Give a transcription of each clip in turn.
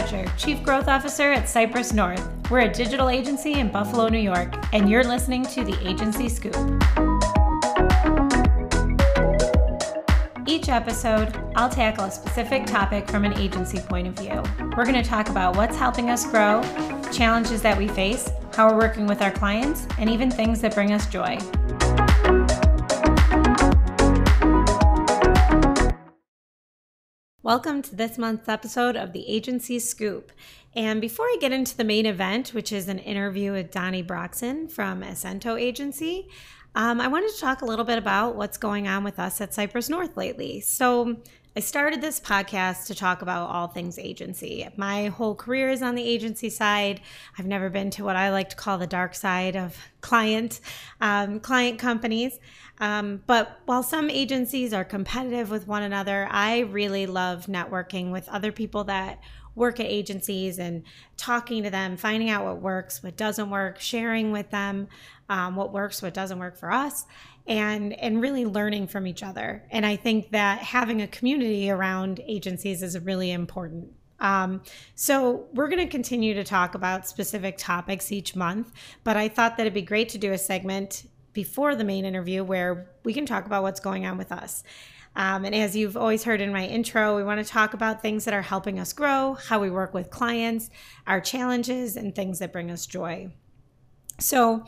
Fletcher, Chief Growth Officer at Cypress North. We're a digital agency in Buffalo, New York, and you're listening to The Agency Scoop. Each episode, I'll tackle a specific topic from an agency point of view. We're going to talk about what's helping us grow, challenges that we face, how we're working with our clients, and even things that bring us joy. Welcome to this month's episode of The Agency Scoop. And before I get into the main event, which is an interview with Donnie Broxson from Acento Agency, I wanted to talk a little bit about what's going on with us at Cypress North lately. So I started this podcast to talk about all things agency. My whole career is on the agency side. I've never been to what I like to call the dark side of client companies. But while some agencies are competitive with one another, I really love networking with other people that work at agencies and talking to them, finding out what works, what doesn't work, sharing with them what works, what doesn't work for us, and really learning from each other. And I think that having a community around agencies is really important. So we're going to continue to talk about specific topics each month, but I thought that it'd be great to do a segment before the main interview where we can talk about what's going on with us. And as you've always heard in my intro, we want to talk about things that are helping us grow, how we work with clients, our challenges, and things that bring us joy. So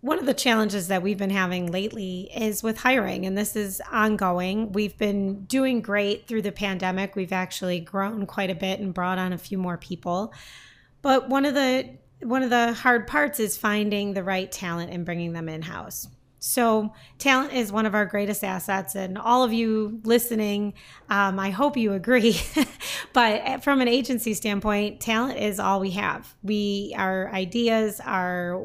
one of the challenges that we've been having lately is with hiring, and this is ongoing. We've been doing great through the pandemic. We've actually grown quite a bit and brought on a few more people. But one of the hard parts is finding the right talent and bringing them in-house. So talent is one of our greatest assets, and all of you listening, I hope you agree. But from an agency standpoint, talent is all we have. Our ideas, our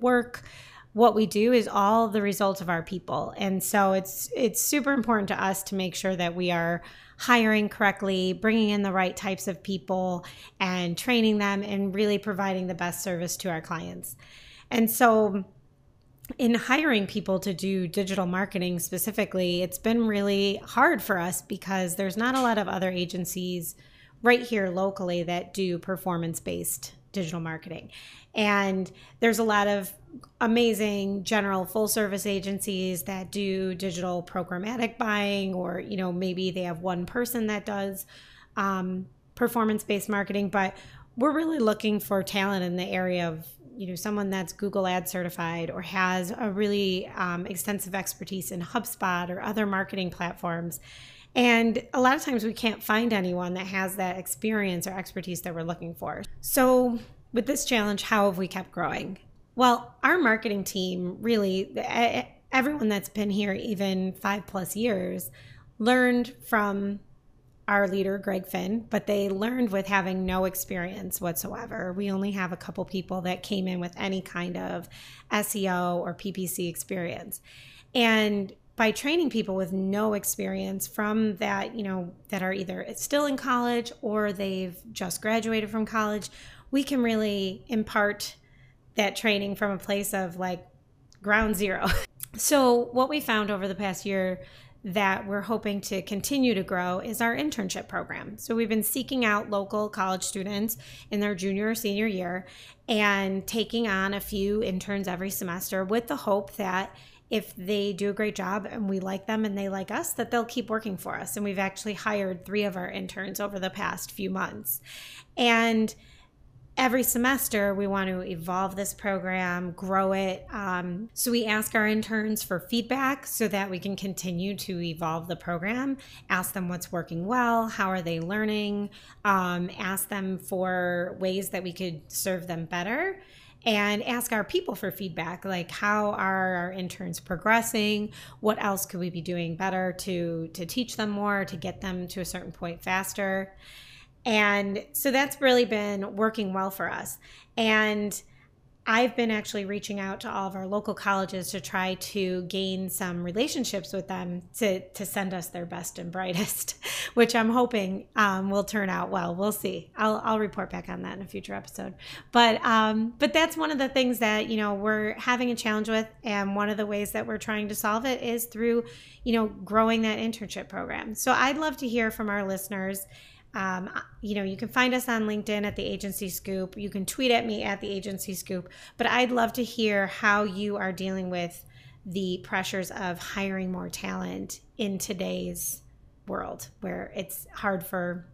work, what we do is all the result of our people. And so it's super important to us to make sure that we are hiring correctly, bringing in the right types of people and training them and really providing the best service to our clients. And so in hiring people to do digital marketing specifically, it's been really hard for us because there's not a lot of other agencies right here locally that do performance-based digital marketing. And there's a lot of amazing general full-service agencies that do digital programmatic buying, or maybe they have one person that does performance-based marketing. But we're really looking for talent in the area of someone that's Google Ads certified or has a really extensive expertise in HubSpot or other marketing platforms. And a lot of times we can't find anyone that has that experience or expertise that we're looking for. So with this challenge, how have we kept growing? Well, our marketing team, really, everyone that's been here even 5+ years, learned from our leader, Greg Finn, but they learned with having no experience whatsoever. We only have a couple people that came in with any kind of SEO or PPC experience. And by training people with no experience from that, that are either still in college or they've just graduated from college, we can really impart that training from a place of like ground zero. So what we found over the past year that we're hoping to continue to grow is our internship program. So we've been seeking out local college students in their junior or senior year and taking on a few interns every semester with the hope that if they do a great job and we like them and they like us, that they'll keep working for us. And we've actually hired 3 of our interns over the past few months. And every semester, we want to evolve this program, grow it. So we ask our interns for feedback so that we can continue to evolve the program, ask them what's working well, how are they learning, ask them for ways that we could serve them better, and ask our people for feedback, like how are our interns progressing, what else could we be doing better to teach them more, to get them to a certain point faster. And so that's really been working well for us. And I've been actually reaching out to all of our local colleges to try to gain some relationships with them to send us their best and brightest, which I'm hoping will turn out well. We'll see. I'll report back on that in a future episode. But that's one of the things that we're having a challenge with, and one of the ways that we're trying to solve it is through growing that internship program. So I'd love to hear from our listeners. You know, you can find us on LinkedIn at The Agency Scoop. You can tweet at me at The Agency Scoop. But I'd love to hear how you are dealing with the pressures of hiring more talent in today's world, where it's hard for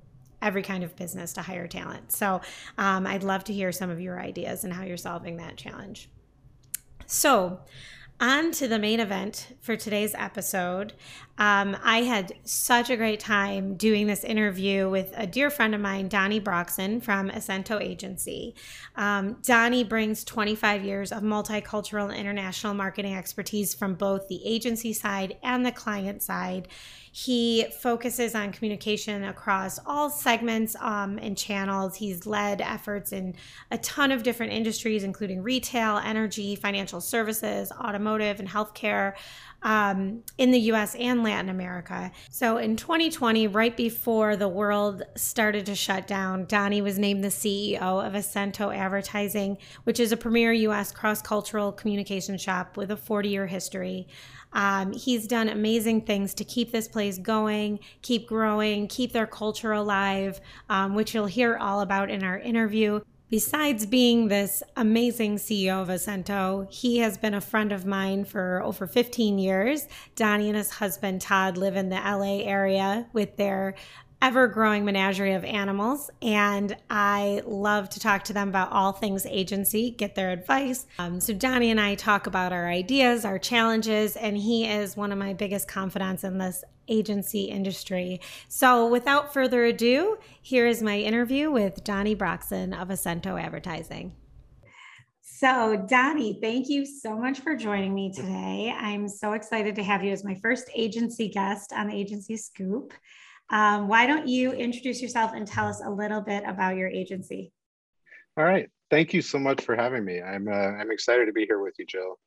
every kind of business to hire talent. So I'd love to hear some of your ideas and how you're solving that challenge. So on to the main event for today's episode. I had such a great time doing this interview with a dear friend of mine, Donnie Broxson from Acento Agency. Donnie brings 25 years of multicultural and international marketing expertise from both the agency side and the client side. He focuses on communication across all segments and channels. He's led efforts in a ton of different industries, including retail, energy, financial services, automotive, and healthcare in the US and Latin America. So in 2020, right before the world started to shut down, Donnie was named the CEO of Acento Advertising, which is a premier US cross-cultural communication shop with a 40-year history. He's done amazing things to keep this place going, keep growing, keep their culture alive, which you'll hear all about in our interview. Besides being this amazing CEO of Acento, he has been a friend of mine for over 15 years. Donnie and his husband, Todd, live in the LA area with their ever-growing menagerie of animals, and I love to talk to them about all things agency, get their advice. So Donnie and I talk about our ideas, our challenges, and he is one of my biggest confidants in this agency industry. So without further ado, here is my interview with Donnie Broxson of Acento Advertising. So Donnie, thank you so much for joining me today. I'm so excited to have you as my first agency guest on the Agency Scoop. Why don't you introduce yourself and tell us a little bit about your agency? All right. Thank you so much for having me. I'm excited to be here with you, Jill.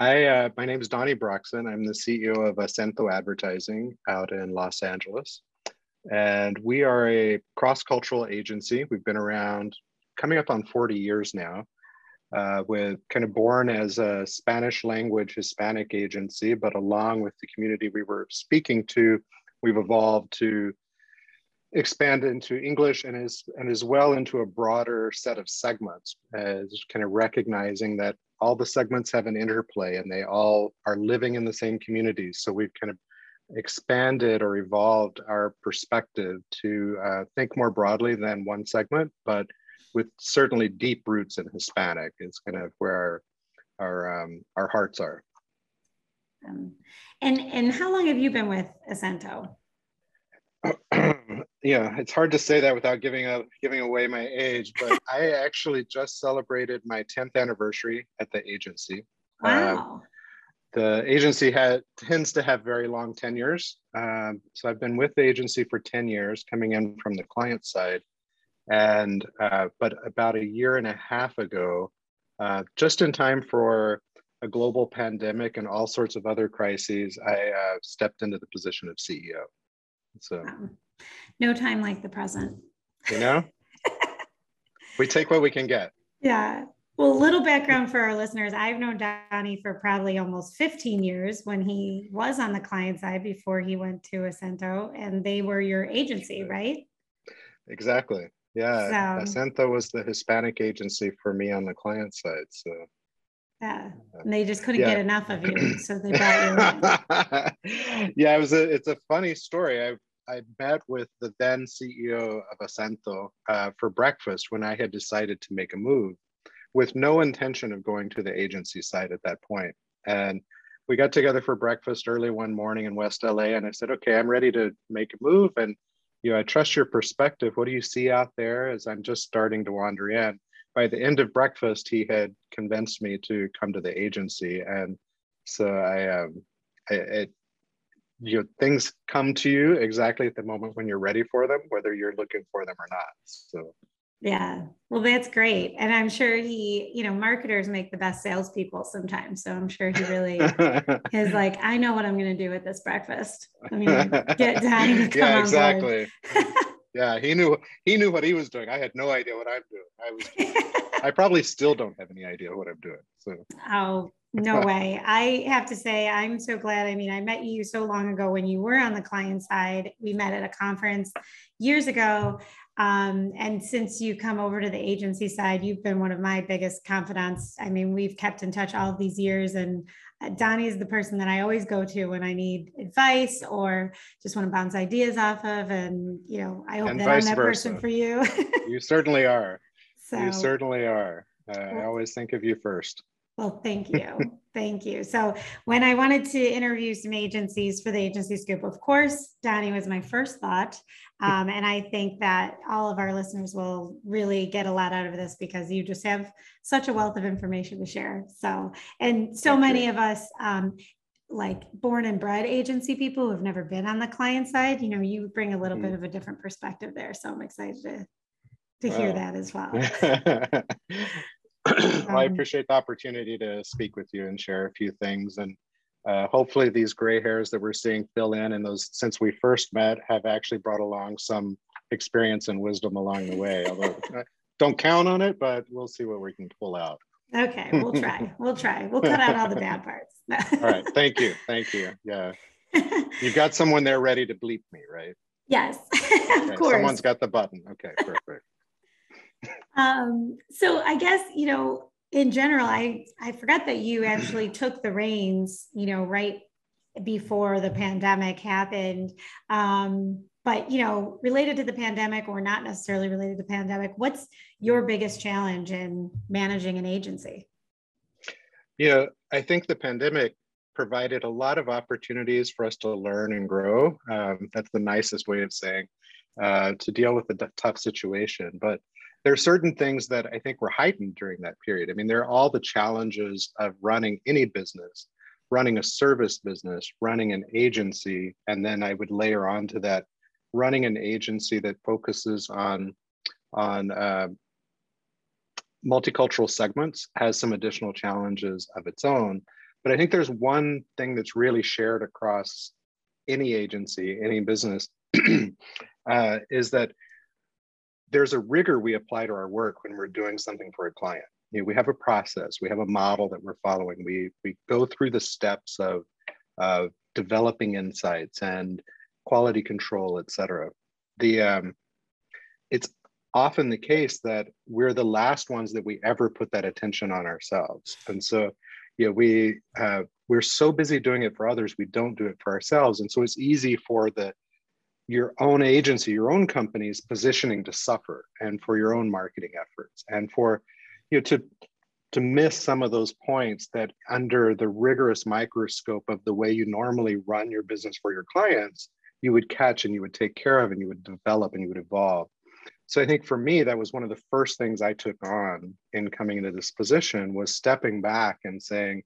My name is Donnie Broxson. I'm the CEO of Acento Advertising out in Los Angeles. And we are a cross-cultural agency. We've been around coming up on 40 years now, with kind of born as a Spanish language Hispanic agency, but along with the community we were speaking to, we've evolved to expand into English and as well into a broader set of segments, as kind of recognizing that all the segments have an interplay and they all are living in the same communities. So we've kind of expanded or evolved our perspective to think more broadly than one segment, but with certainly deep roots in Hispanic is kind of where our hearts are. And how long have you been with Acento? Yeah, it's hard to say that without giving away my age, but I actually just celebrated my 10th anniversary at the agency. Wow. The agency tends to have very long tenures. So I've been with the agency for 10 years, coming in from the client side. And but about a year and a half ago, just in time for a global pandemic and all sorts of other crises, I stepped into the position of CEO. So, no time like the present. You know, we take what we can get. Yeah. Well, a little background for our listeners. I've known Donnie for probably almost 15 years when he was on the client side before he went to Acento, and they were your agency, right? Exactly. Yeah. So, Acento was the Hispanic agency for me on the client side. So. Yeah, and they just couldn't get enough of you, so they brought you in. Yeah, it's a funny story. I met with the then CEO of Acento for breakfast when I had decided to make a move with no intention of going to the agency side at that point. And we got together for breakfast early one morning in West LA, and I said, okay, I'm ready to make a move. And, you know, I trust your perspective. What do you see out there? As I'm just starting to wander in. By the end of breakfast, he had convinced me to come to the agency, and so things come to you exactly at the moment when you're ready for them, whether you're looking for them or not. So, yeah, well, that's great, and I'm sure marketers make the best salespeople sometimes. So I'm sure he really is like, I know what I'm going to do with this breakfast. I mean, get Donnie to come on board. Yeah, he knew what he was doing. I had no idea what I'm doing. I probably still don't have any idea what I'm doing. So. Oh, No way. I have to say, I'm so glad. I mean, I met you so long ago when you were on the client side. We met at a conference years ago. And since you come over to the agency side, you've been one of my biggest confidants. I mean, we've kept in touch all of these years, and Donnie is the person that I always go to when I need advice or just want to bounce ideas off of. And, you know, I hope and that I'm that person for you. You certainly are. You certainly are. I always think of you first. Well, thank you. Thank you. So when I wanted to interview some agencies for the Agency Scoop, of course, Donnie was my first thought. And I think that all of our listeners will really get a lot out of this because you just have such a wealth of information to share. So, and so many of us, like born and bred agency people who have never been on the client side, you know, you bring a little bit of a different perspective there. So I'm excited to hear that as well. Well, I appreciate the opportunity to speak with you and share a few things, and hopefully these gray hairs that we're seeing fill in, and those since we first met have actually brought along some experience and wisdom along the way, although don't count on it, but we'll see what we can pull out. Okay, we'll try. We'll cut out all the bad parts. All right, thank you. Yeah, you've got someone there ready to bleep me, right? Yes, okay, of course. Someone's got the button. Okay, perfect. So I guess, you know, in general, I forgot that you actually took the reins, you know, right before the pandemic happened. But, you know, related to the pandemic or not necessarily related to the pandemic, what's your biggest challenge in managing an agency? Yeah, I think the pandemic provided a lot of opportunities for us to learn and grow. That's the nicest way of saying to deal with the tough situation. But there are certain things that I think were heightened during that period. I mean, there are all the challenges of running any business, running a service business, running an agency, and then I would layer onto that, running an agency that focuses on multicultural segments has some additional challenges of its own. But I think there's one thing that's really shared across any agency, any business, is that there's a rigor we apply to our work when we're doing something for a client. You know, we have a process, we have a model that we're following. We go through the steps of developing insights and quality control, et cetera. It's often the case that we're the last ones that we ever put that attention on ourselves. And so, you know, we're so busy doing it for others, we don't do it for ourselves. And so it's easy for your own agency, your own company's positioning to suffer, and for your own marketing efforts, and for to miss some of those points that under the rigorous microscope of the way you normally run your business for your clients, you would catch and you would take care of and you would develop and you would evolve. So I think for me, that was one of the first things I took on in coming into this position was stepping back and saying,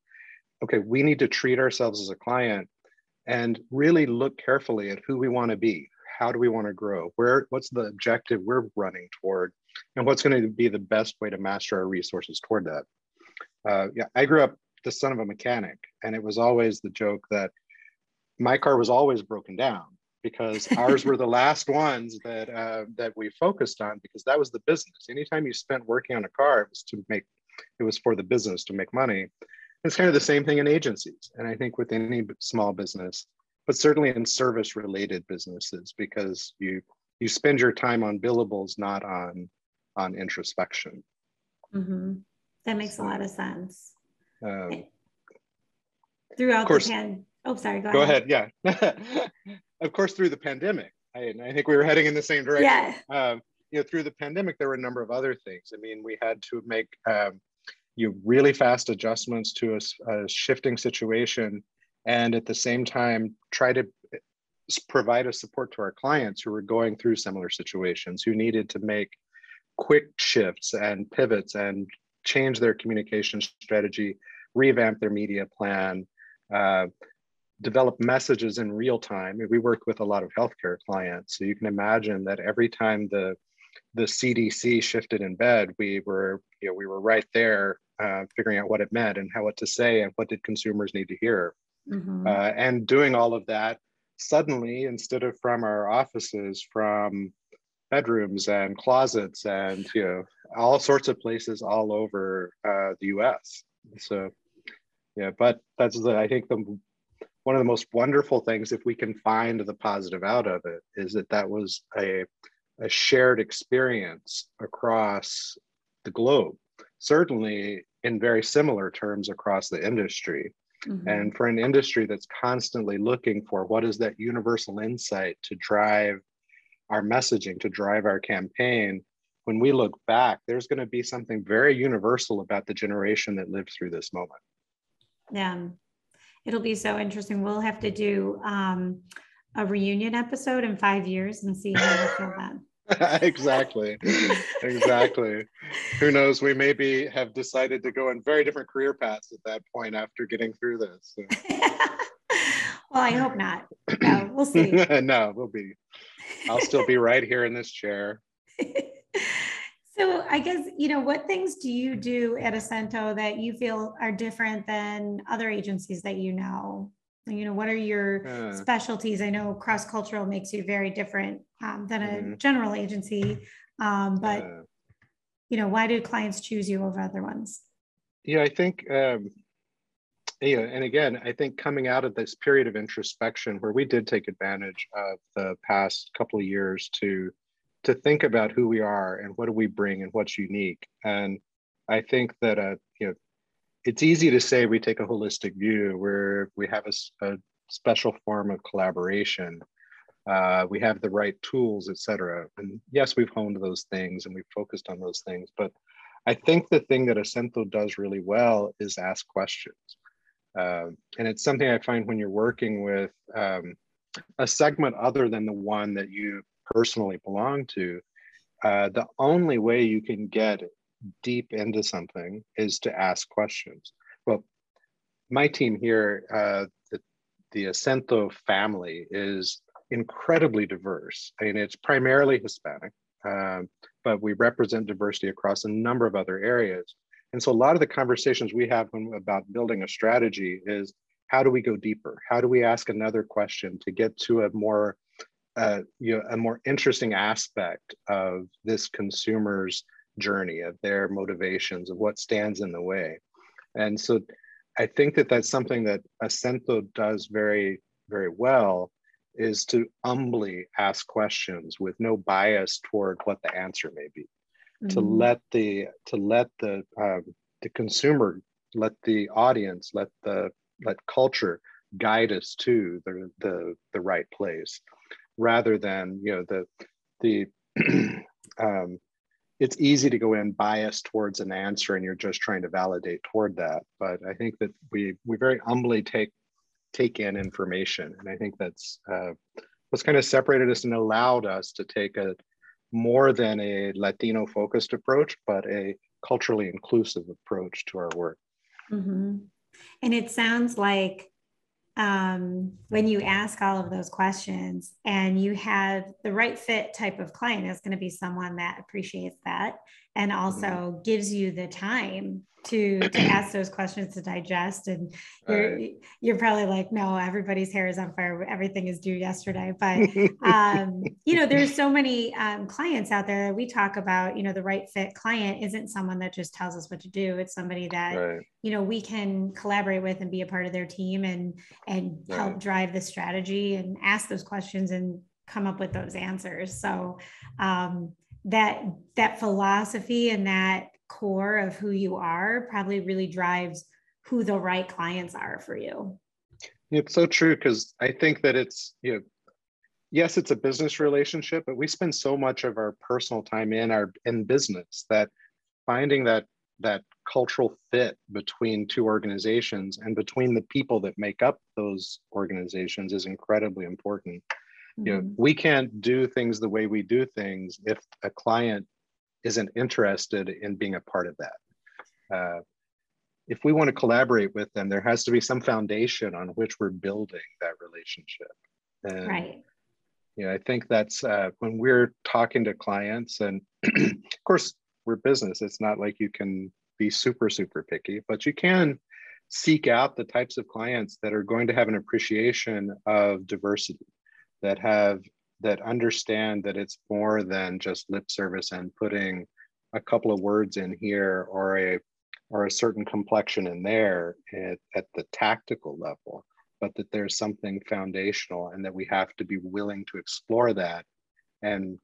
okay, we need to treat ourselves as a client and really look carefully at who we want to be. How do we want to grow? What's the objective we're running toward? And what's going to be the best way to master our resources toward that? I grew up the son of a mechanic, and it was always the joke that my car was always broken down because ours were the last ones that we focused on, because that was the business. Anytime you spent working on a car, it was for the business to make money. It's kind of the same thing in agencies, and I think with any small business, but certainly in service-related businesses, because you spend your time on billables, not on introspection. Mm-hmm. That makes a lot of sense. Of course, through the pandemic, I think we were heading in the same direction. Yeah. Through the pandemic, there were a number of other things. I mean, we had to make really fast adjustments to a shifting situation, and at the same time, try to provide a support to our clients who were going through similar situations, who needed to make quick shifts and pivots and change their communication strategy, revamp their media plan, develop messages in real time. We work with a lot of healthcare clients, so you can imagine that every time the CDC shifted in bed, we were right there figuring out what it meant and what to say and what did consumers need to hear. Mm-hmm. And doing all of that suddenly, instead of from our offices, from bedrooms and closets and all sorts of places all over the US. So Yeah, but that's the, I think the one of the most wonderful things, if we can find the positive out of it, is that that was a shared experience across the globe, certainly in very similar terms across the industry. Mm-hmm. And for an industry that's constantly looking for what is that universal insight to drive our messaging, to drive our campaign, when we look back, there's going to be something very universal about the generation that lived through this moment. Yeah, it'll be so interesting. We'll have to do a reunion episode in 5 years and see how we feel then. Exactly. Exactly. Who knows? We maybe have decided to go on very different career paths at that point after getting through this. So. Well, I hope not. No, we'll see. No, we'll be. I'll still be right here in this chair. So I guess, you know, what things do you do at Acento that you feel are different than other agencies that you know? You know, what are your specialties? I know cross-cultural makes you very different than a general agency, but, you know, why do clients choose you over other ones? Yeah, I think, you know, and again, I think coming out of this period of introspection where we did take advantage of the past couple of years to think about who we are and what do we bring and what's unique. And I think that, you know, it's easy to say we take a holistic view where we have a special form of collaboration. We have the right tools, et cetera. And yes, we've honed those things and we've focused on those things. But I think the thing that Acento does really well is ask questions. And it's something I find when you're working with a segment other than the one that you personally belong to, the only way you can get deep into something is to ask questions. Well, my team here, the Acento family is incredibly diverse. I mean, it's primarily Hispanic, but we represent diversity across a number of other areas. And so a lot of the conversations we have about building a strategy is, how do we go deeper? How do we ask another question to get to a more, you know, a more interesting aspect of this consumer's journey, of their motivations, of what stands in the way? And so I think that that's something that Acento does very, very well, is to humbly ask questions with no bias toward what the answer may be, to let the consumer, let the audience, let culture guide us to the right place, rather than, you know, the it's easy to go in biased towards an answer and you're just trying to validate toward that. But I think that we very humbly take in information. And I think that's what's kind of separated us and allowed us to take a more than a Latino focused approach, but a culturally inclusive approach to our work. Mm-hmm. And it sounds like when you ask all of those questions and you have the right fit type of client, is going to be someone that appreciates that and also gives you the time to ask those questions, to digest. And you're probably like, no, everybody's hair is on fire. Everything is due yesterday. But, you know, there's so many clients out there that we talk about, you know, the right fit client isn't someone that just tells us what to do. It's somebody that, you know, we can collaborate with and be a part of their team and help drive the strategy and ask those questions and come up with those answers. So that philosophy and that core of who you are probably really drives who the right clients are for you. It's so true, because I think that it's, you know, yes, it's a business relationship, but we spend so much of our personal time in business that finding that cultural fit between two organizations and between the people that make up those organizations is incredibly important. Mm-hmm. You know, we can't do things the way we do things if a client isn't interested in being a part of that. If we want to collaborate with them, there has to be some foundation on which we're building that relationship. And, you know, I think that's when we're talking to clients, and of course, we're business. It's not like you can be super, super picky, but you can seek out the types of clients that are going to have an appreciation of diversity, that understand that it's more than just lip service and putting a couple of words in here or or a certain complexion in there at the tactical level, but that there's something foundational and that we have to be willing to explore that and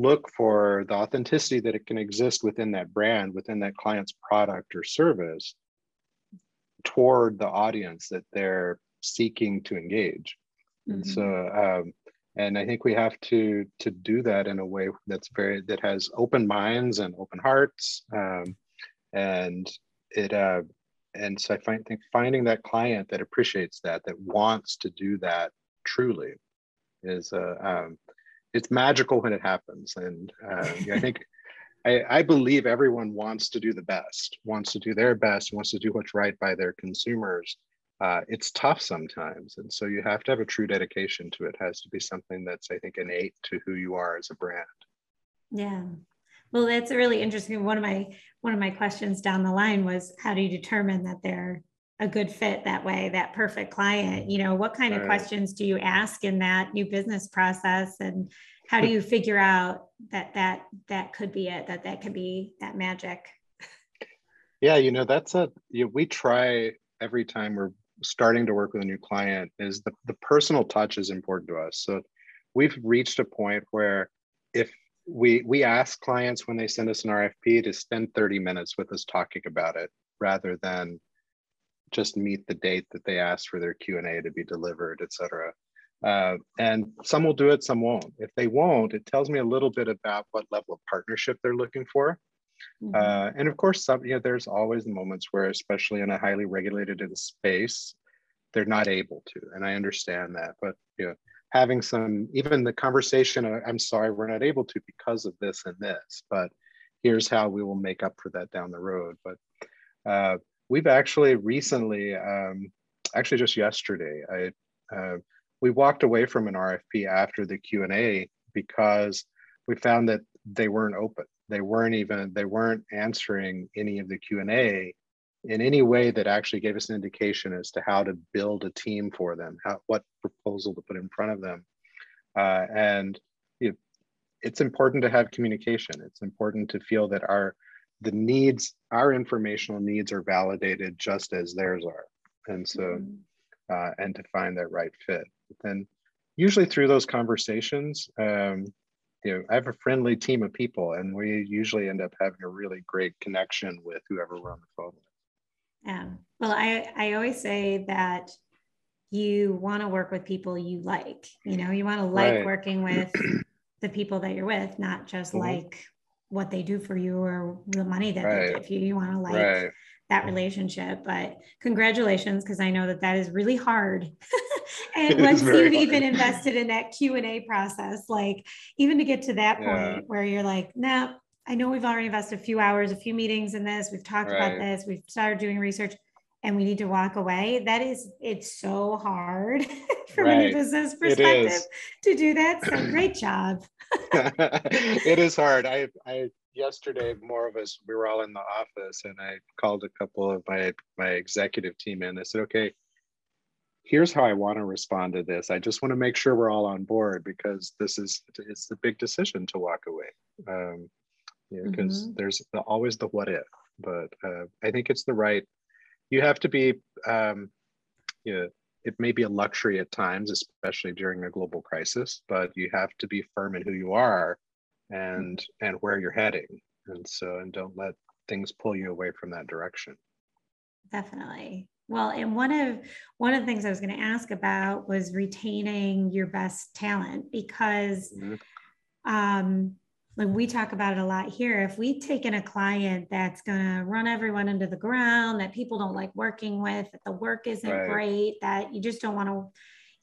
look for the authenticity that it can exist within that brand, within that client's product or service toward the audience that they're seeking to engage. Mm-hmm. And so, and I think we have to do that in a way that's that has open minds and open hearts. And so I think finding that client that appreciates that, that wants to do that truly is, it's magical when it happens. And I think, I believe everyone wants to do the best, wants to do their best, wants to do what's right by their consumers. It's tough sometimes. And so you have to have a true dedication to it. It has to be something that's, I think, innate to who you are as a brand. Yeah. Well, that's a really interesting. One of my questions down the line was, how do you determine that they're a good fit that way, that perfect client? You know, what kind of questions do you ask in that new business process, and how do you figure out that could be it, that could be that magic? Yeah, you know, we try every time we're starting to work with a new client is the personal touch is important to us. So we've reached a point where if we ask clients when they send us an RFP to spend 30 minutes with us talking about it rather than just meet the date that they asked for their Q&A to be delivered, et cetera. And some will do it, some won't. If they won't, it tells me a little bit about what level of partnership they're looking for. Mm-hmm. And of course, there's always moments where, especially in a highly regulated space, they're not able to, and I understand that, but having even the conversation, I'm sorry, we're not able to because of this and this, but here's how we will make up for that down the road. But we've actually recently, actually just yesterday, we walked away from an RFP after the Q&A because we found that they weren't open. They weren't answering any of the Q&A in any way that actually gave us an indication as to how to build a team for them, what proposal to put in front of them. And it's important to have communication. It's important to feel that our informational needs are validated just as theirs are. And so, mm-hmm. And to find that right fit. And usually through those conversations, I have a friendly team of people, and we usually end up having a really great connection with whoever we're on the phone with. Yeah. Well, I always say that you want to work with people you like, you want to like working with the people that you're with, not just mm-hmm. like what they do for you or the money that they give you. You want to like that relationship. But congratulations, because I know that is really hard. And once you've even invested in that Q&A process, like even to get to that point where you're like, no, I know we've already invested a few hours, a few meetings in this. We've talked about this. We've started doing research, and we need to walk away. It's so hard from a new business perspective to do that. So great job. It is hard. I yesterday, more of us, we were all in the office, and I called a couple of my executive team in. I said, okay, here's how I want to respond to this. I just want to make sure we're all on board, because it's the big decision to walk away. Because mm-hmm. there's always the what if, but I think it's the right, you have to be, it may be a luxury at times, especially during a global crisis, but you have to be firm in who you are and where you're heading. And so, and don't let things pull you away from that direction. Definitely. Well, and one of the things I was going to ask about was retaining your best talent, because, mm-hmm. Like we talk about it a lot here. If we take in a client that's gonna run everyone into the ground, that people don't like working with, that the work isn't great, that you just don't wanna,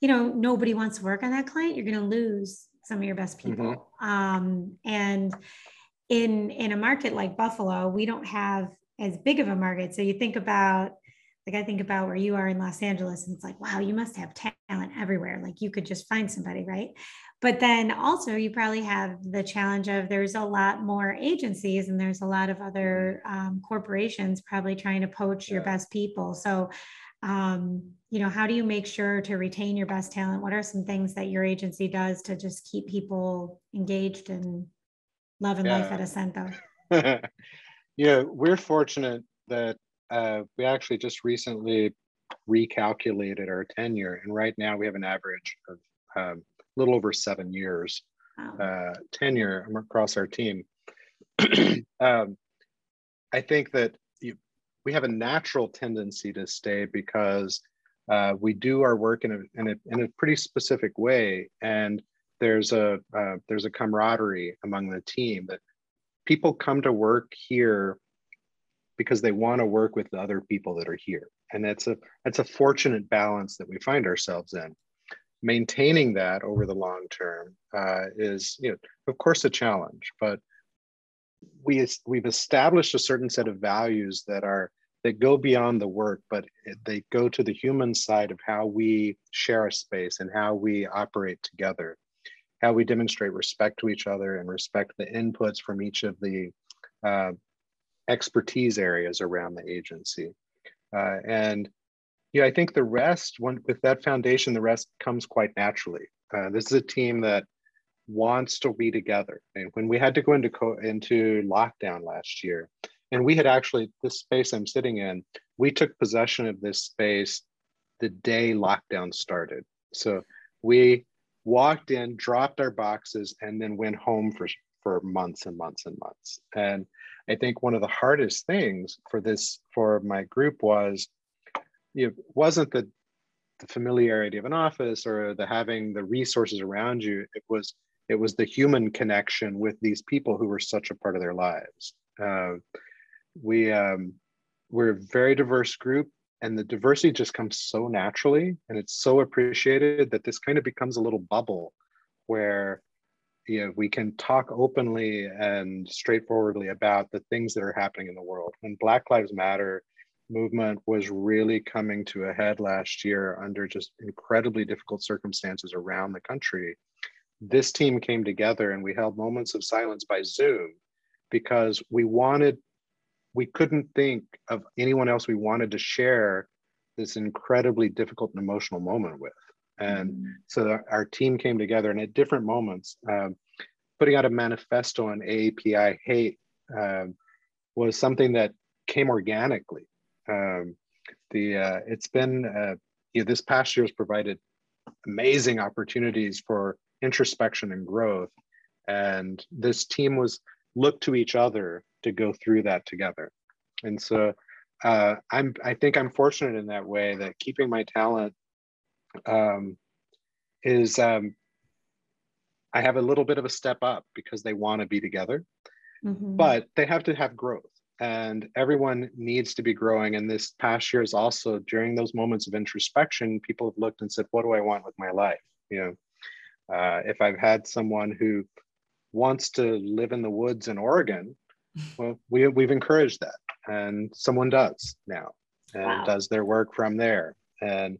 nobody wants to work on that client, you're gonna lose some of your best people. Mm-hmm. And in a market like Buffalo, we don't have as big of a market. So you think about, like I think about where you are in Los Angeles, and it's like, wow, you must have talent everywhere. Like you could just find somebody, right? But then also you probably have the challenge of there's a lot more agencies, and there's a lot of other corporations probably trying to poach your best people. So, how do you make sure to retain your best talent? What are some things that your agency does to just keep people engaged and loving life at Acento? Yeah, we're fortunate that we actually just recently recalculated our tenure, and right now we have an average of a little over 7 years tenure across our team. I think that we have a natural tendency to stay because we do our work in a pretty specific way, and there's a camaraderie among the team that people come to work here because they want to work with the other people that are here, and that's a fortunate balance that we find ourselves in. Maintaining that over the long term is, of course, a challenge, but we've established a certain set of values that go beyond the work, but they go to the human side of how we share a space and how we operate together, how we demonstrate respect to each other and respect the inputs from each of the expertise areas around the agency. I think the rest, with that foundation, the rest comes quite naturally. This is a team that wants to be together. And when we had to go into lockdown last year, and we had actually, this space I'm sitting in, we took possession of this space the day lockdown started. So we walked in, dropped our boxes, and then went home for months and months and months. And I think one of the hardest things for my group was, it wasn't the familiarity of an office or having the resources around you. It was the human connection with these people who were such a part of their lives. We're a very diverse group, and the diversity just comes so naturally, and it's so appreciated that this kind of becomes a little bubble where we can talk openly and straightforwardly about the things that are happening in the world. When Black Lives Matter movement was really coming to a head last year under just incredibly difficult circumstances around the country, this team came together and we held moments of silence by Zoom because we couldn't think of anyone else we wanted to share this incredibly difficult and emotional moment with. And so our team came together, and at different moments, putting out a manifesto on AAPI hate was something that came organically. It's been, this past year has provided amazing opportunities for introspection and growth. And this team looked to each other to go through that together. And so I think I'm fortunate in that way, that keeping my talent I have a little bit of a step up because they want to be together, but they have to have growth. And everyone needs to be growing. And this past year is also during those moments of introspection, people have looked and said, what do I want with my life? If I've had someone who wants to live in the woods in Oregon, well, we've encouraged that. And someone does now and does their work from there. And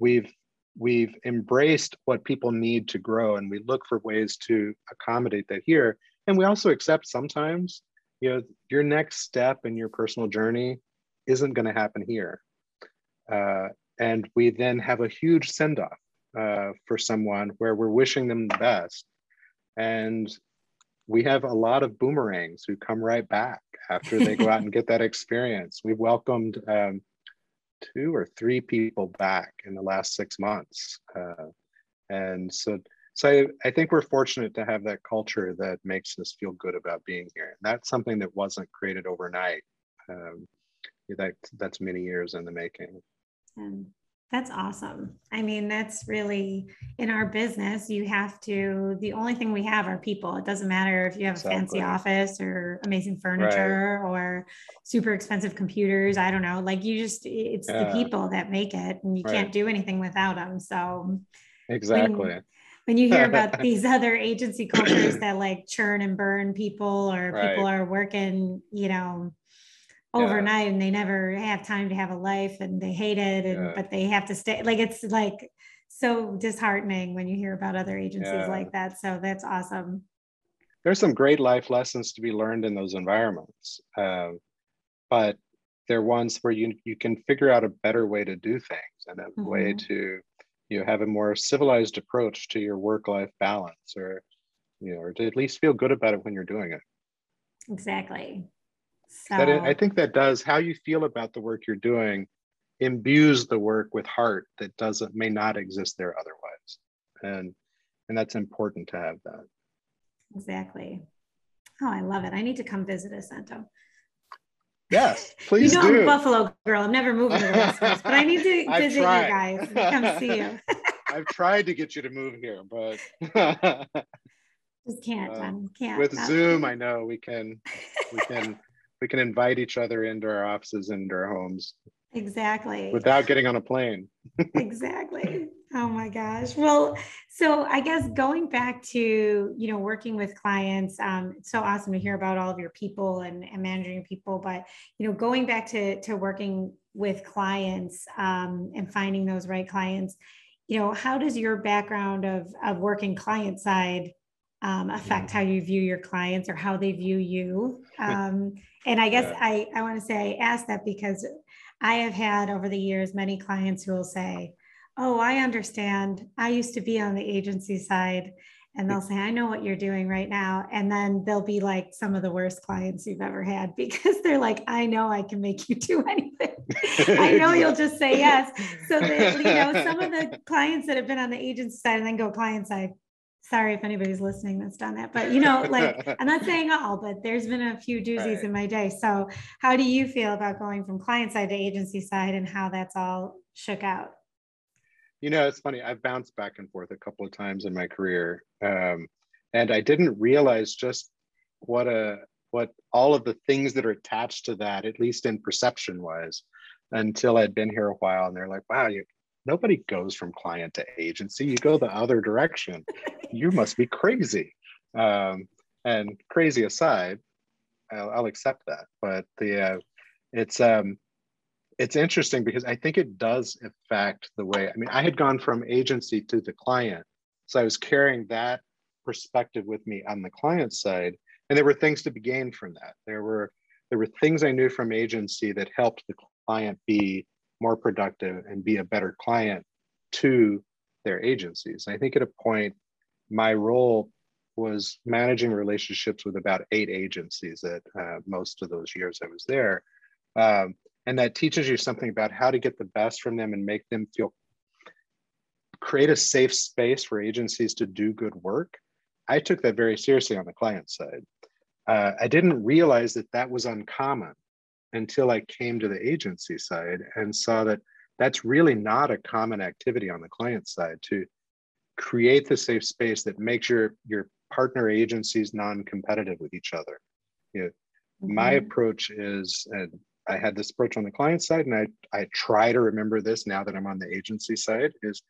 we've embraced what people need to grow. And we look for ways to accommodate that here. And we also accept sometimes, your next step in your personal journey isn't going to happen here. And we then have a huge send-off for someone where we're wishing them the best. And we have a lot of boomerangs who come right back after they go out and get that experience. We've welcomed 2 or 3 people back in the last 6 months. So I think we're fortunate to have that culture that makes us feel good about being here. And that's something that wasn't created overnight. That's many years in the making. That's awesome. I mean, that's really, in our business, the only thing we have are people. It doesn't matter if you have a fancy office or amazing furniture or super expensive computers. I don't know, it's the people that make it, and you can't do anything without them. So exactly. When you hear about these other agency cultures that churn and burn people, or people are working, overnight and they never have time to have a life and they hate it, but they have to stay. It's so disheartening when you hear about other agencies like that. So that's awesome. There's some great life lessons to be learned in those environments, but they're ones where you can figure out a better way to do things and a way to have a more civilized approach to your work-life balance, or to at least feel good about it when you're doing it. Exactly. So that, I think that does, how you feel about the work you're doing imbues the work with heart that doesn't, may not exist there otherwise. And that's important to have that. Exactly. Oh, I love it. I need to come visit Acento. Yes, please do. You know, do. I'm a Buffalo girl. I'm never moving to the West Coast, but I need to visit you guys and come see you. I've tried to get you to move here, but just can't. Can't. With Zoom, I know we can invite each other into our offices and into our homes. Exactly. Without getting on a plane. Exactly. Oh my gosh. Well, so I guess going back to, you know, working with clients, it's so awesome to hear about all of your people and managing people, but, you know, going back to working with clients and finding those right clients, you know, how does your background of working client side affect how you view your clients or how they view you? And I guess I want to say I ask that because I have had over the years, many clients who will say, oh, I understand. I used to be on the agency side, and they'll say, I know what you're doing right now. And then they'll be like some of the worst clients you've ever had because they're like, I know I can make you do anything. I know you'll just say yes. So, that, you know, some of the clients that have been on the agency side and then go client side, sorry if anybody's listening that's done that, but you know, like, I'm not saying all, but there's been a few doozies in my day. So how do you feel about going from client side to agency side and how that's all shook out? You know, it's funny, I've bounced back and forth a couple of times in my career. And I didn't realize just what all of the things that are attached to that, at least in perception wise, until I'd been here a while. And they're like, wow, nobody goes from client to agency. You go the other direction. You must be crazy. And crazy aside, I'll accept that. But it's interesting because I think it does affect the way, I mean, I had gone from agency to the client. So I was carrying that perspective with me on the client side. And there were things to be gained from that. There were things I knew from agency that helped the client be more productive and be a better client to their agencies. I think at a point, my role was managing relationships with about 8 agencies at most of those years I was there. And that teaches you something about how to get the best from them and make them feel, create a safe space for agencies to do good work. I took that very seriously on the client side. I didn't realize that that was uncommon until I came to the agency side and saw that that's really not a common activity on the client side, to create the safe space that makes your partner agencies non-competitive with each other. You know, my approach is, and I had this approach on the client side, and I try to remember this now that I'm on the agency side, is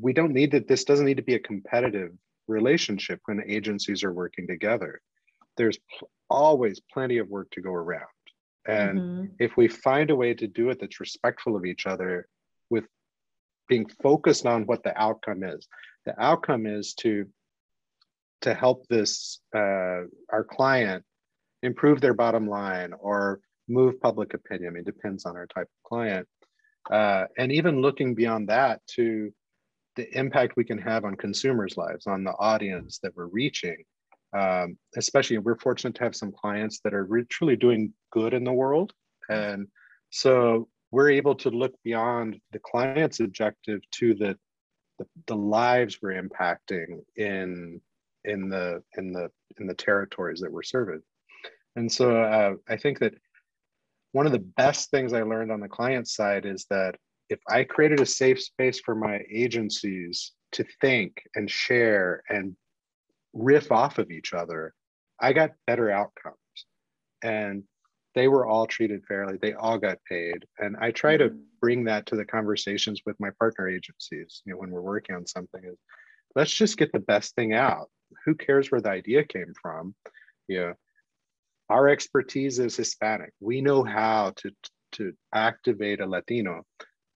we don't need that. This doesn't need to be a competitive relationship when agencies are working together. There's always plenty of work to go around. And if we find a way to do it that's respectful of each other with being focused on what the outcome is to help this, our client improve their bottom line or move public opinion. It depends on our type of client. And even looking beyond that to the impact we can have on consumers' lives, on the audience that we're reaching. Especially, we're fortunate to have some clients that are truly doing good in the world. And so we're able to look beyond the client's objective to the lives we're impacting in the territories that we're serving. And so I think that one of the best things I learned on the client side is that if I created a safe space for my agencies to think and share and riff off of each other, I got better outcomes, and they were all treated fairly. They all got paid. And I try to bring that to the conversations with my partner agencies. You know, when we're working on something, is let's just get the best thing out. Who cares where the idea came from? You know, our expertise is Hispanic. We know how to activate a Latino.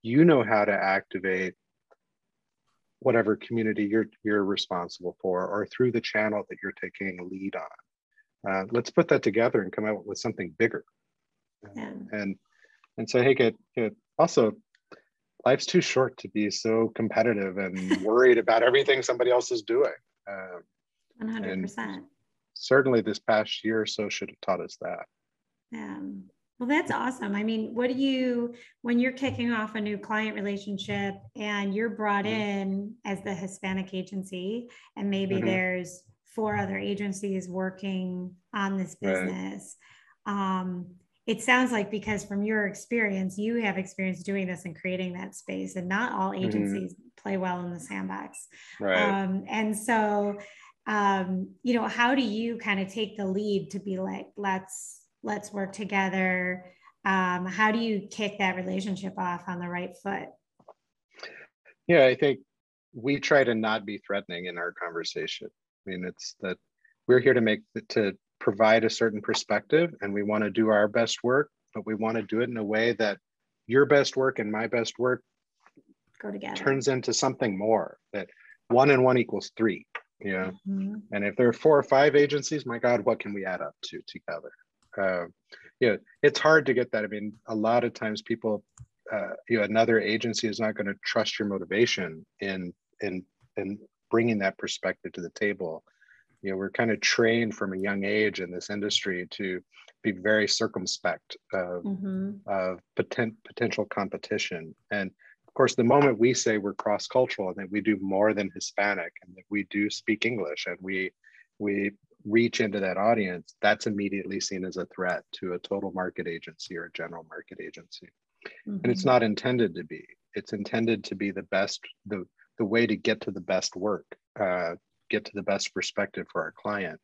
You know how to activate whatever community you're responsible for, or through the channel that you're taking lead on. Let's put that together and come out with something bigger. And so, hey, also, life's too short to be so competitive and worried about everything somebody else is doing. 100%. Certainly this past year or so should have taught us that. Well, that's awesome. I mean, what do you, when you're kicking off a new client relationship and you're brought in as the Hispanic agency, and maybe there's 4 other agencies working on this business. It sounds like, because from your experience, you have experience doing this and creating that space, and not all agencies play well in the sandbox. And so, you know, how do you kind of take the lead to be like, let's work together? How do you kick that relationship off on the right foot? Yeah, I think we try to not be threatening in our conversation. I mean, it's that we're here to provide a certain perspective, and we want to do our best work, but we want to do it in a way that your best work and my best work go together, turns into something more, that 1 and 1 equals 3, you know? And if there are 4 or 5 agencies, my God, what can we add up to together? You know, it's hard to get that. I mean, a lot of times people, you know, another agency is not going to trust your motivation in bringing that perspective to the table. You know, we're kind of trained from a young age in this industry to be very circumspect of, of potential competition. And of course, the moment we say we're cross-cultural and that we do more than Hispanic and that we do speak English and we reach into that audience, that's immediately seen as a threat to a total market agency or a general market agency. And it's not intended to be. It's intended to be the best, the way to get to the best work, get to the best perspective for our client,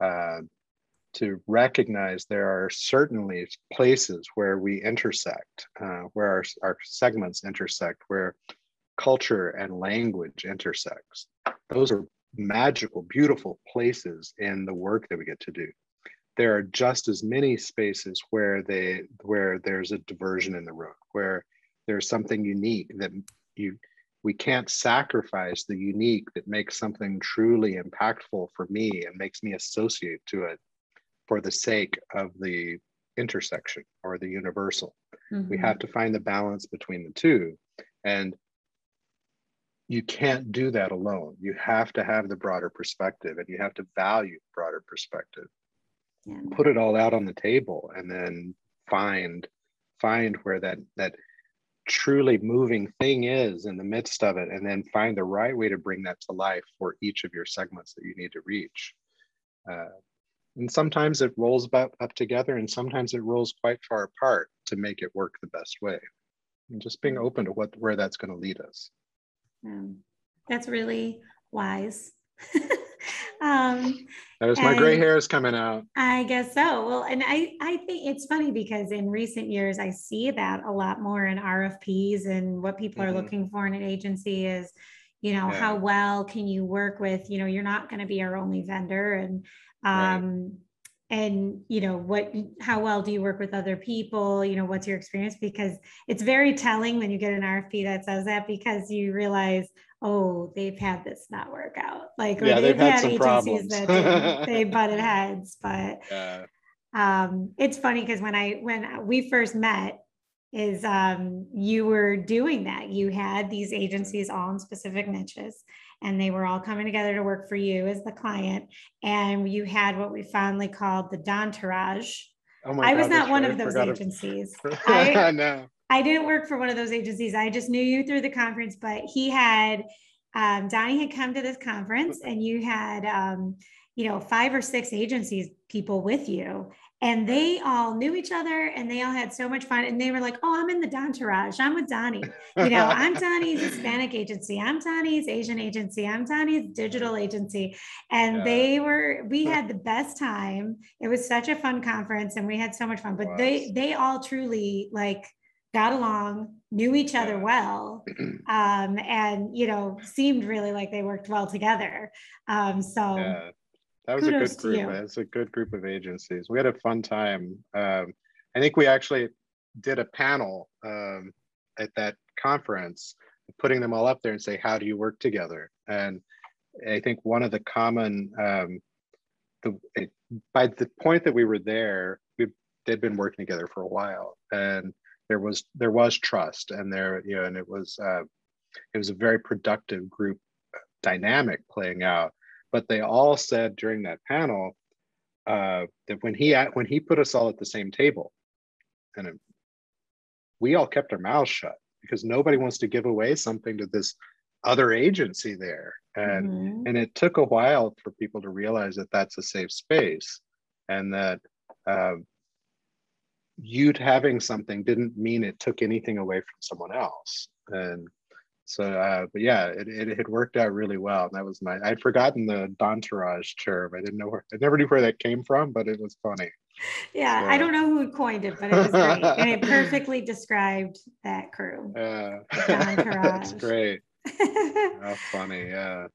to recognize there are certainly places where we intersect, where our segments intersect, where culture and language intersects. Those are magical, beautiful places in the work that we get to do. There are just as many spaces where there's a diversion in the road, where there's something unique that we can't sacrifice the unique that makes something truly impactful for me and makes me associate to it for the sake of the intersection or the universal. We have to find the balance between the two. And you can't do that alone. You have to have the broader perspective, and you have to value the broader perspective. Put it all out on the table, and then find where that truly moving thing is in the midst of it, and then find the right way to bring that to life for each of your segments that you need to reach. And sometimes it rolls up together, and sometimes it rolls quite far apart to make it work the best way. And just being open to where that's going to lead us. That's really wise. That is my gray hairs coming out. I guess so. Well, and I think it's funny because in recent years, I see that a lot more in RFPs, and what people are looking for in an agency is, you know, how well can you work with, you know, you're not going to be our only vendor, and, and, you know, how well do you work with other people? You know, what's your experience? Because it's very telling when you get an RFP that says that, because you realize, oh, they've had this not work out. Like, yeah, they've had some agencies problems. That they butted heads, but it's funny because when we first met, is you were doing that. You had these agencies all in specific niches, and they were all coming together to work for you as the client. And you had what we fondly called the Dontourage. Oh my God, I was not one of those agencies. I didn't work for one of those agencies. I just knew you through the conference, but he had, Donnie had come to this conference, and you had, you know, 5 or 6 agencies people with you, and they all knew each other, and they all had so much fun, and they were like, oh, I'm in the Dontourage. I'm with Donnie. You know, I'm Donnie's Hispanic agency. I'm Donnie's Asian agency. I'm Donnie's digital agency. And we had the best time. It was such a fun conference, and we had so much fun, but they all truly like got along, knew each other well, and, you know, seemed really like they worked well together. So that was a good group. That's a good group of agencies. We had a fun time. I think we actually did a panel at that conference, putting them all up there and say, how do you work together? And I think one of the common, by the point that we were there, they'd been working together for a while, and there was trust, and and it was a very productive group dynamic playing out. But they all said during that panel, that when he put us all at the same table, and we all kept our mouths shut because nobody wants to give away something to this other agency there. And and it took a while for people to realize that that's a safe space, and that you having something didn't mean it took anything away from someone else. And so, but yeah, it had worked out really well. And that was my, I'd forgotten the Dontourage term. I didn't know where, I never knew where that came from, but it was funny. Yeah, so. I don't know who coined it, but it was great. And it perfectly described that crew. Yeah, that's great. How funny, yeah.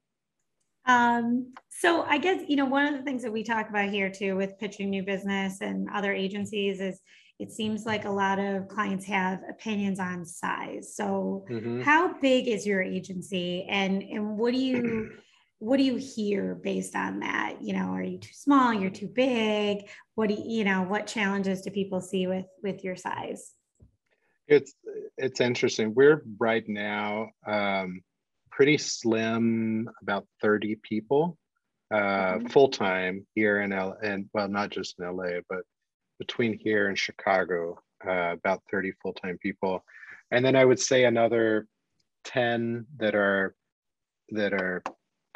So I guess, you know, one of the things that we talk about here too with pitching new business and other agencies is it seems like a lot of clients have opinions on size. So how big is your agency, and what do you hear based on that? You know, are you too small? You're too big? What challenges do people see with your size? It's interesting. We're right now, pretty slim, about 30 people, full-time here in LA, and well, not just in LA, but between here and Chicago, about 30 full-time people. And then I would say another 10 that are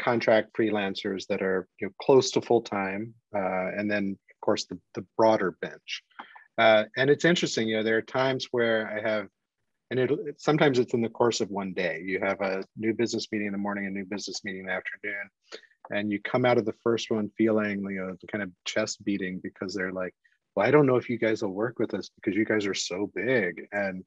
contract freelancers that are, you know, close to full-time. And then of course the broader bench. And it's interesting, you know, there are times where I have, and sometimes it's in the course of one day. You have a new business meeting in the morning, a new business meeting in the afternoon, and you come out of the first one feeling, you know, kind of chest beating because they're like, well, I don't know if you guys will work with us because you guys are so big. And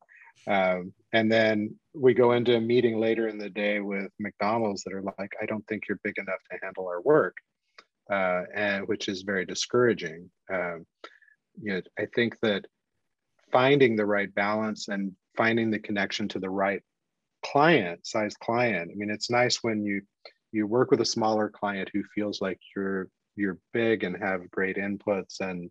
then we go into a meeting later in the day with McDonald's that are like, I don't think you're big enough to handle our work, and which is very discouraging. You know, I think that finding the right balance and finding the connection to the right client. I mean, it's nice when you work with a smaller client who feels like you're big and have great inputs, and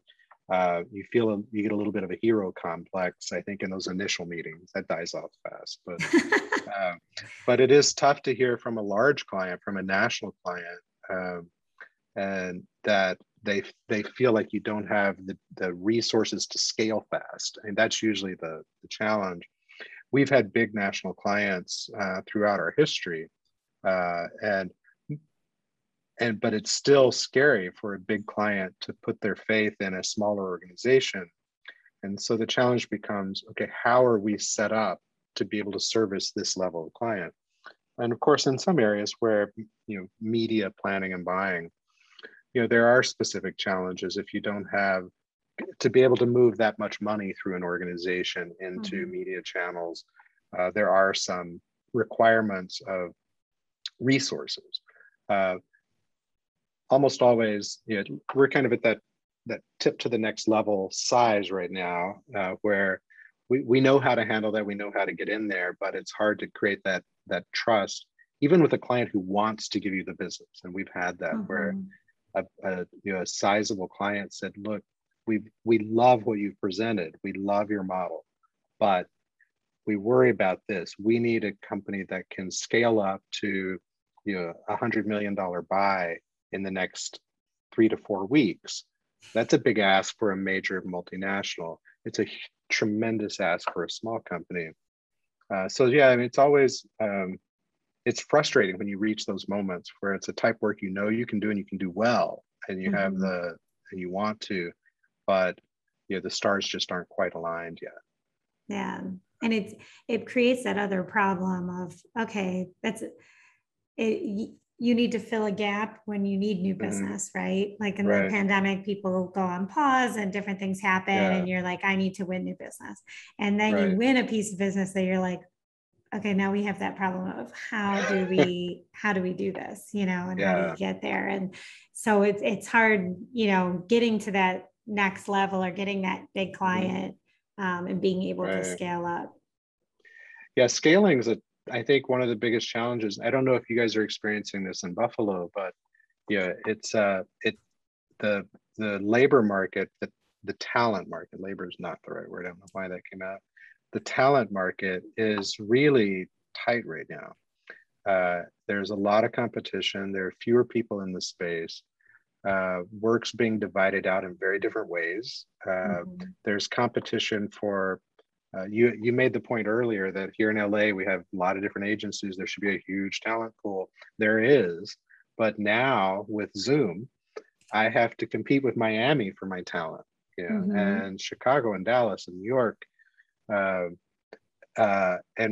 you get a little bit of a hero complex, I think, in those initial meetings. That dies off fast, but but it is tough to hear from a large client, from a national client, and that they feel like you don't have the resources to scale fast. And that's usually the challenge. We've had big national clients throughout our history, but it's still scary for a big client to put their faith in a smaller organization. And so the challenge becomes, okay, how are we set up to be able to service this level of client? And of course, in some areas where, you know, media planning and buying, you know, there are specific challenges if you don't have to be able to move that much money through an organization into media channels. There are some requirements of resources. Almost always, you know, we're kind of at that tip to the next level size right now, where we know how to handle that, we know how to get in there, but it's hard to create that trust, even with a client who wants to give you the business. And we've had that where a sizable client said, look, we love what you've presented. We love your model, but we worry about this. We need a company that can scale up to, you know, $100 million buy in the next 3 to 4 weeks. That's a big ask for a major multinational. It's a tremendous ask for a small company. So yeah, I mean, it's always, it's frustrating when you reach those moments where it's a type of work, you know, you can do and you can do well, and you have and you want to, but you know, the stars just aren't quite aligned yet. Yeah. And it creates that other problem of, okay, you need to fill a gap when you need new business, right? Like in the pandemic, people go on pause and different things happen and you're like, I need to win new business. And then you win a piece of business that you're like, okay, now we have that problem of how do we do this, you know, and how do we get there? And so it's hard, you know, getting to that next level or getting that big client and being able to scale up. Yeah, scaling is, I think, one of the biggest challenges. I don't know if you guys are experiencing this in Buffalo, but yeah, it's the labor market, the talent market. Labor is not the right word. I don't know why that came out. The talent market is really tight right now. There's a lot of competition. There are fewer people in the space. work's being divided out in very different ways. There's competition for, you made the point earlier that here in LA, we have a lot of different agencies. There should be a huge talent pool. There is, but now with Zoom, I have to compete with Miami for my talent, and Chicago and Dallas and New York. And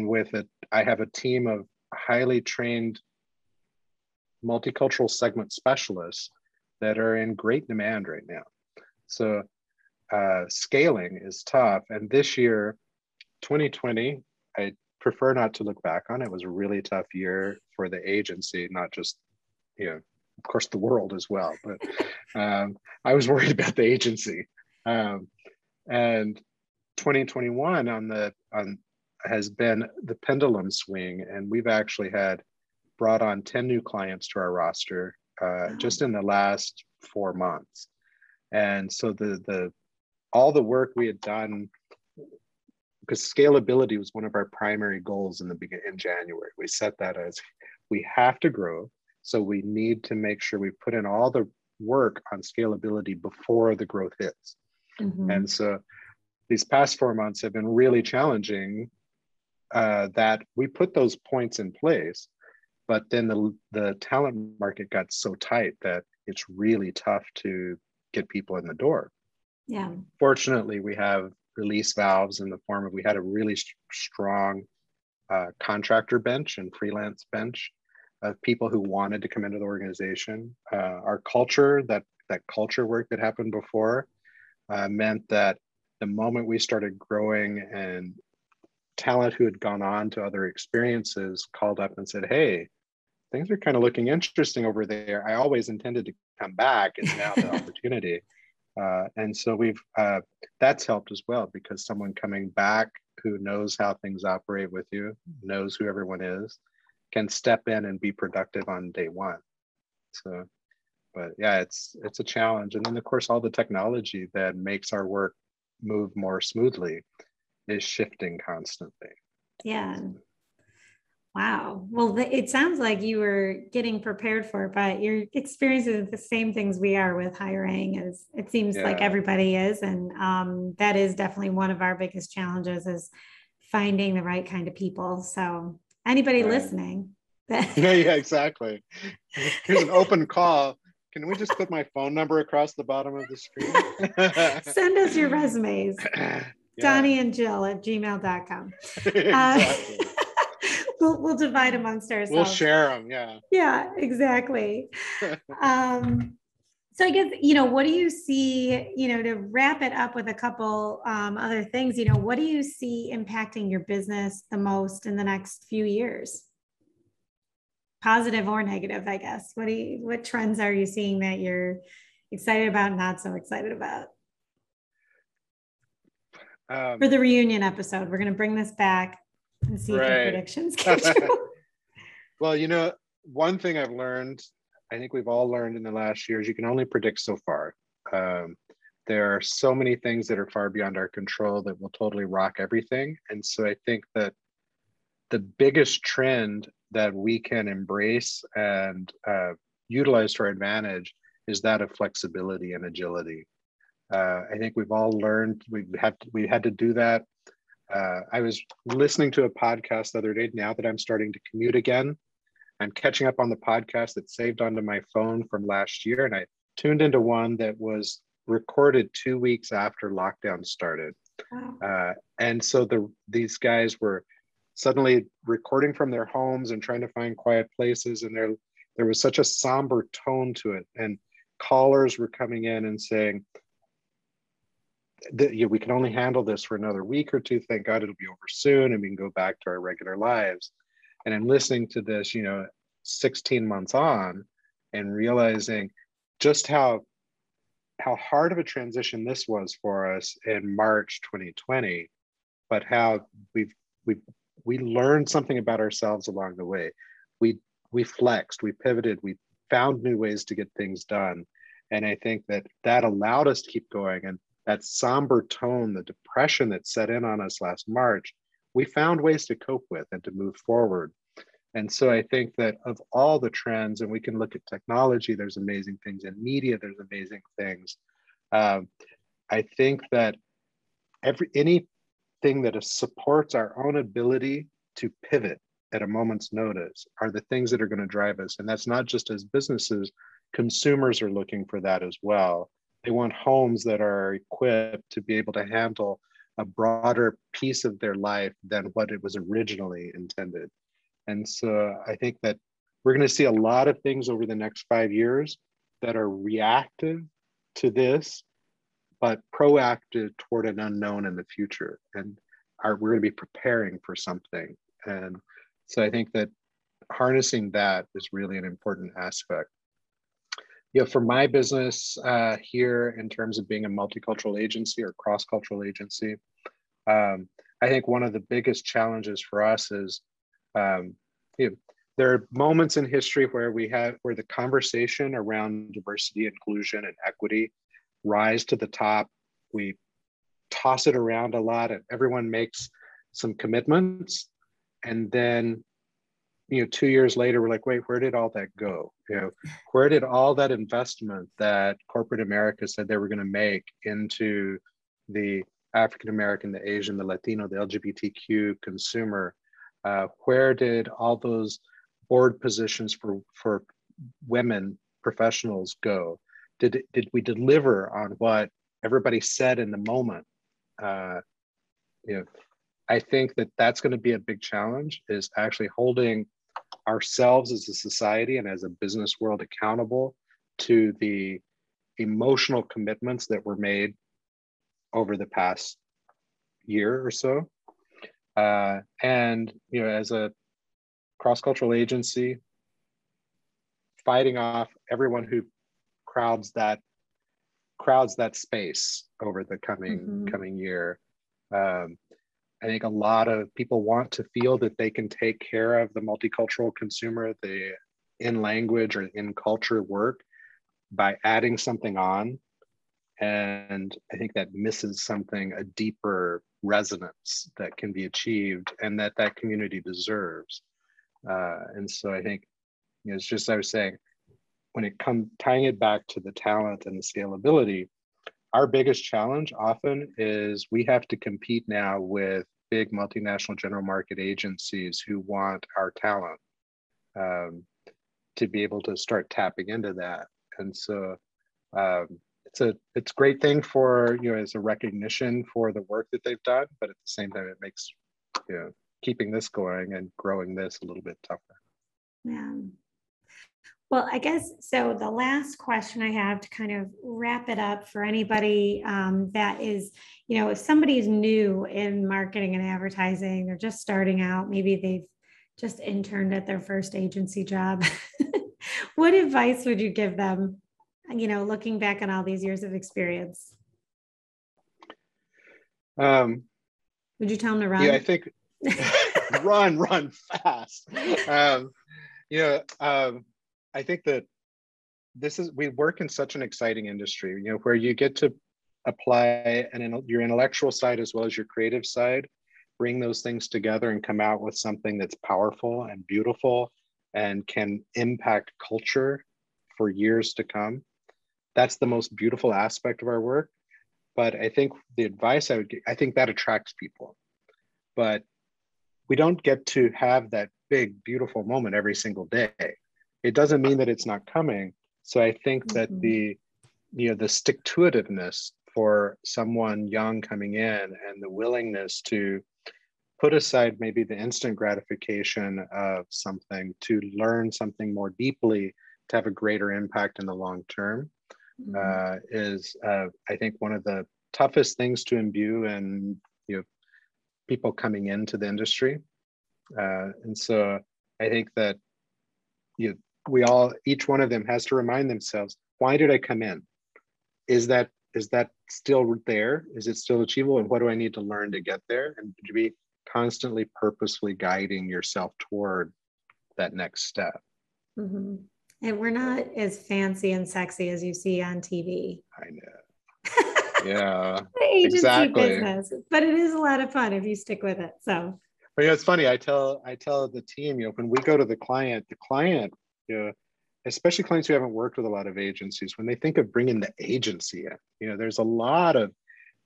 with it, I have a team of highly trained multicultural segment specialists that are in great demand right now. So scaling is tough. And this year, 2020, I prefer not to look back on. It was a really tough year for the agency, not just, of course, the world as well. But I was worried about the agency. And 2021 has been the pendulum swing, and we've actually brought on 10 new clients to our roster just in the last 4 months. And so all the work we had done, because scalability was one of our primary goals in January. We set that as we have to grow, so we need to make sure we put in all the work on scalability before the growth hits. And so these past 4 months have been really challenging, that we put those points in place, but then the talent market got so tight that it's really tough to get people in the door. Yeah. Fortunately, we have release valves in the form of, we had a really strong contractor bench and freelance bench of people who wanted to come into the organization. Our culture, that culture work that happened before, meant that the moment we started growing and talent who had gone on to other experiences called up and said, hey, things are kind of looking interesting over there. I always intended to come back. It's now the opportunity. And so that's helped as well, because someone coming back who knows how things operate with you, knows who everyone is, can step in and be productive on day one. So, but yeah, it's a challenge. And then of course, all the technology that makes our work move more smoothly is shifting constantly. Yeah. Wow. Well, it sounds like you were getting prepared for it, but you're experiencing the same things we are with hiring, as it seems like everybody is. And that is definitely one of our biggest challenges, is finding the right kind of people. So anybody listening. Yeah, exactly. Here's an open call. Can we just put my phone number across the bottom of the screen? Send us your resumes. DonnieandJill@gmail.com. Exactly. We'll divide amongst ourselves. We'll share them. Yeah. Yeah, exactly. So I guess, what do you see, to wrap it up with a couple other things, what do you see impacting your business the most in the next few years? Positive or negative, I guess. What trends are you seeing that you're excited about and not so excited about? For the reunion episode, we're going to bring this back and see if your predictions come true. Well, one thing I've learned, I think we've all learned in the last year, is you can only predict so far. There are so many things that are far beyond our control that will totally rock everything. And so I think that the biggest trend that we can embrace and utilize to our advantage is that of flexibility and agility. I think we've all learned we had to do that. I was listening to a podcast the other day. Now that I'm starting to commute again, I'm catching up on the podcast that saved onto my phone from last year, and I tuned into one that was recorded 2 weeks after lockdown started. Wow. And so these guys were suddenly recording from their homes and trying to find quiet places. And there was such a somber tone to it. And callers were coming in and saying, we can only handle this for another week or two. Thank God it'll be over soon and we can go back to our regular lives. And I'm listening to this, 16 months on, and realizing just how hard of a transition this was for us in March 2020, but how we learned something about ourselves along the way. We flexed, we pivoted, we found new ways to get things done. And I think that allowed us to keep going. And that somber tone, the depression that set in on us last March, we found ways to cope with and to move forward. And so I think that of all the trends, and we can look at technology, there's amazing things in media, there's amazing things. I think that anything that supports our own ability to pivot at a moment's notice are the things that are going to drive us. And that's not just as businesses, consumers are looking for that as well. They want homes that are equipped to be able to handle a broader piece of their life than what it was originally intended. And so I think that we're going to see a lot of things over the next 5 years that are reactive to this, but proactive toward an unknown in the future. And we're going to be preparing for something. And so I think that harnessing that is really an important aspect. You know, for my business here, in terms of being a multicultural agency or cross-cultural agency, I think one of the biggest challenges for us is, you know, there are moments in history where the conversation around diversity, inclusion, and equity rise to the top. We toss it around a lot, and everyone makes some commitments, and then, you know, 2 years later, we're like, wait, where did all that go? You know, where did all that investment that corporate America said they were going to make into the African American, the Asian, the Latino, the LGBTQ consumer? Where did all those board positions for women professionals go? Did we deliver on what everybody said in the moment? You know, I think that that's going to be a big challenge, is actually holding ourselves as a society and as a business world accountable to the emotional commitments that were made over the past year or so. And, you know, as a cross-cultural agency, fighting off everyone who crowds that space over the coming year. I think a lot of people want to feel that they can take care of the multicultural consumer, the in language or in culture work, by adding something on. And I think that misses something, a deeper resonance that can be achieved and that community deserves. And so I think, you know, it's just, I was saying, when it comes, tying it back to the talent and the scalability, our biggest challenge often is we have to compete now with big multinational general market agencies who want our talent, to be able to start tapping into that. And so it's a great thing for, you know, as a recognition for the work that they've done, but at the same time, it makes, you know, keeping this going and growing this a little bit tougher. Yeah. Well, I guess, so the last question I have to kind of wrap it up for anybody that is, you know, if somebody's new in marketing and advertising, they're just starting out, maybe they've just interned at their first agency job, what advice would you give them, you know, looking back on all these years of experience? Would you tell them to run? Yeah, I think run fast. You know, I think that we work in such an exciting industry, you know, where you get to apply your intellectual side as well as your creative side, bring those things together and come out with something that's powerful and beautiful and can impact culture for years to come. That's the most beautiful aspect of our work. But I think the advice I would give, I think that attracts people, but we don't get to have that big, beautiful moment every single day. It doesn't mean that it's not coming. So I think that the, you know, the stick-to-itiveness for someone young coming in and the willingness to put aside maybe the instant gratification of something to learn something more deeply to have a greater impact in the long term is, I think, one of the toughest things to imbue in, you know, people coming into the industry. And so I think that, you know, we all, each one of them has to remind themselves, why did I come in? Is that still there? Is it still achievable? And what do I need to learn to get there? And to be constantly purposefully guiding yourself toward that next step. Mm-hmm. And we're not as fancy and sexy as you see on TV. I know. Yeah, the agency exactly. Business. But it is a lot of fun if you stick with it. So But you know, it's funny. I tell the team, you know, when we go to the client, you know, especially clients who haven't worked with a lot of agencies, when they think of bringing the agency in, you know, there's a lot of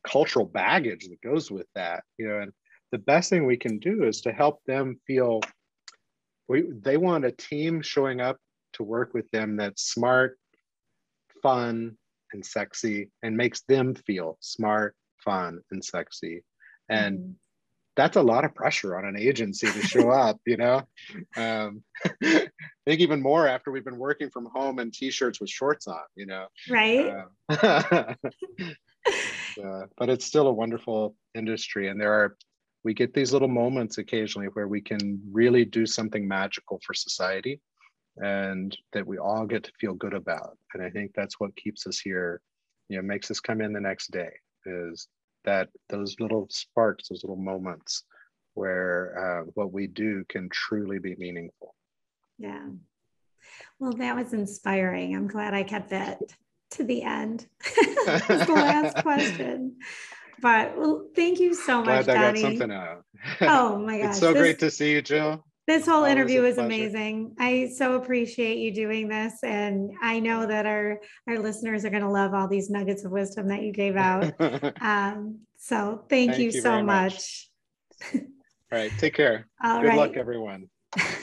cultural baggage that goes with that, you know, and the best thing we can do is to help them feel they want a team showing up to work with them that's smart, fun, and sexy, and makes them feel smart, fun, and sexy. And that's a lot of pressure on an agency to show up, you know? I think even more after we've been working from home in t-shirts with shorts on, you know? Right. But it's still a wonderful industry. And we get these little moments occasionally where we can really do something magical for society and that we all get to feel good about. And I think that's what keeps us here, you know, makes us come in the next day, is that those little sparks, those little moments where what we do can truly be meaningful. Yeah. Well, that was inspiring. I'm glad I kept that to the end. That was the last question. But well, thank you so much, Donnie. Glad I got something out. Oh my gosh. It's so great to see you, Jill. This whole interview was amazing. I so appreciate you doing this. And I know that our listeners are going to love all these nuggets of wisdom that you gave out. So thank you so much. All right. Take care. Good luck, everyone.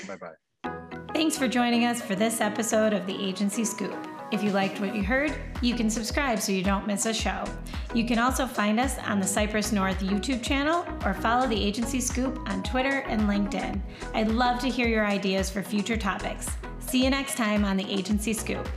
Bye-bye. Thanks for joining us for this episode of The Agency Scoop. If you liked what you heard, you can subscribe so you don't miss a show. You can also find us on the Cypress North YouTube channel or follow The Agency Scoop on Twitter and LinkedIn. I'd love to hear your ideas for future topics. See you next time on The Agency Scoop.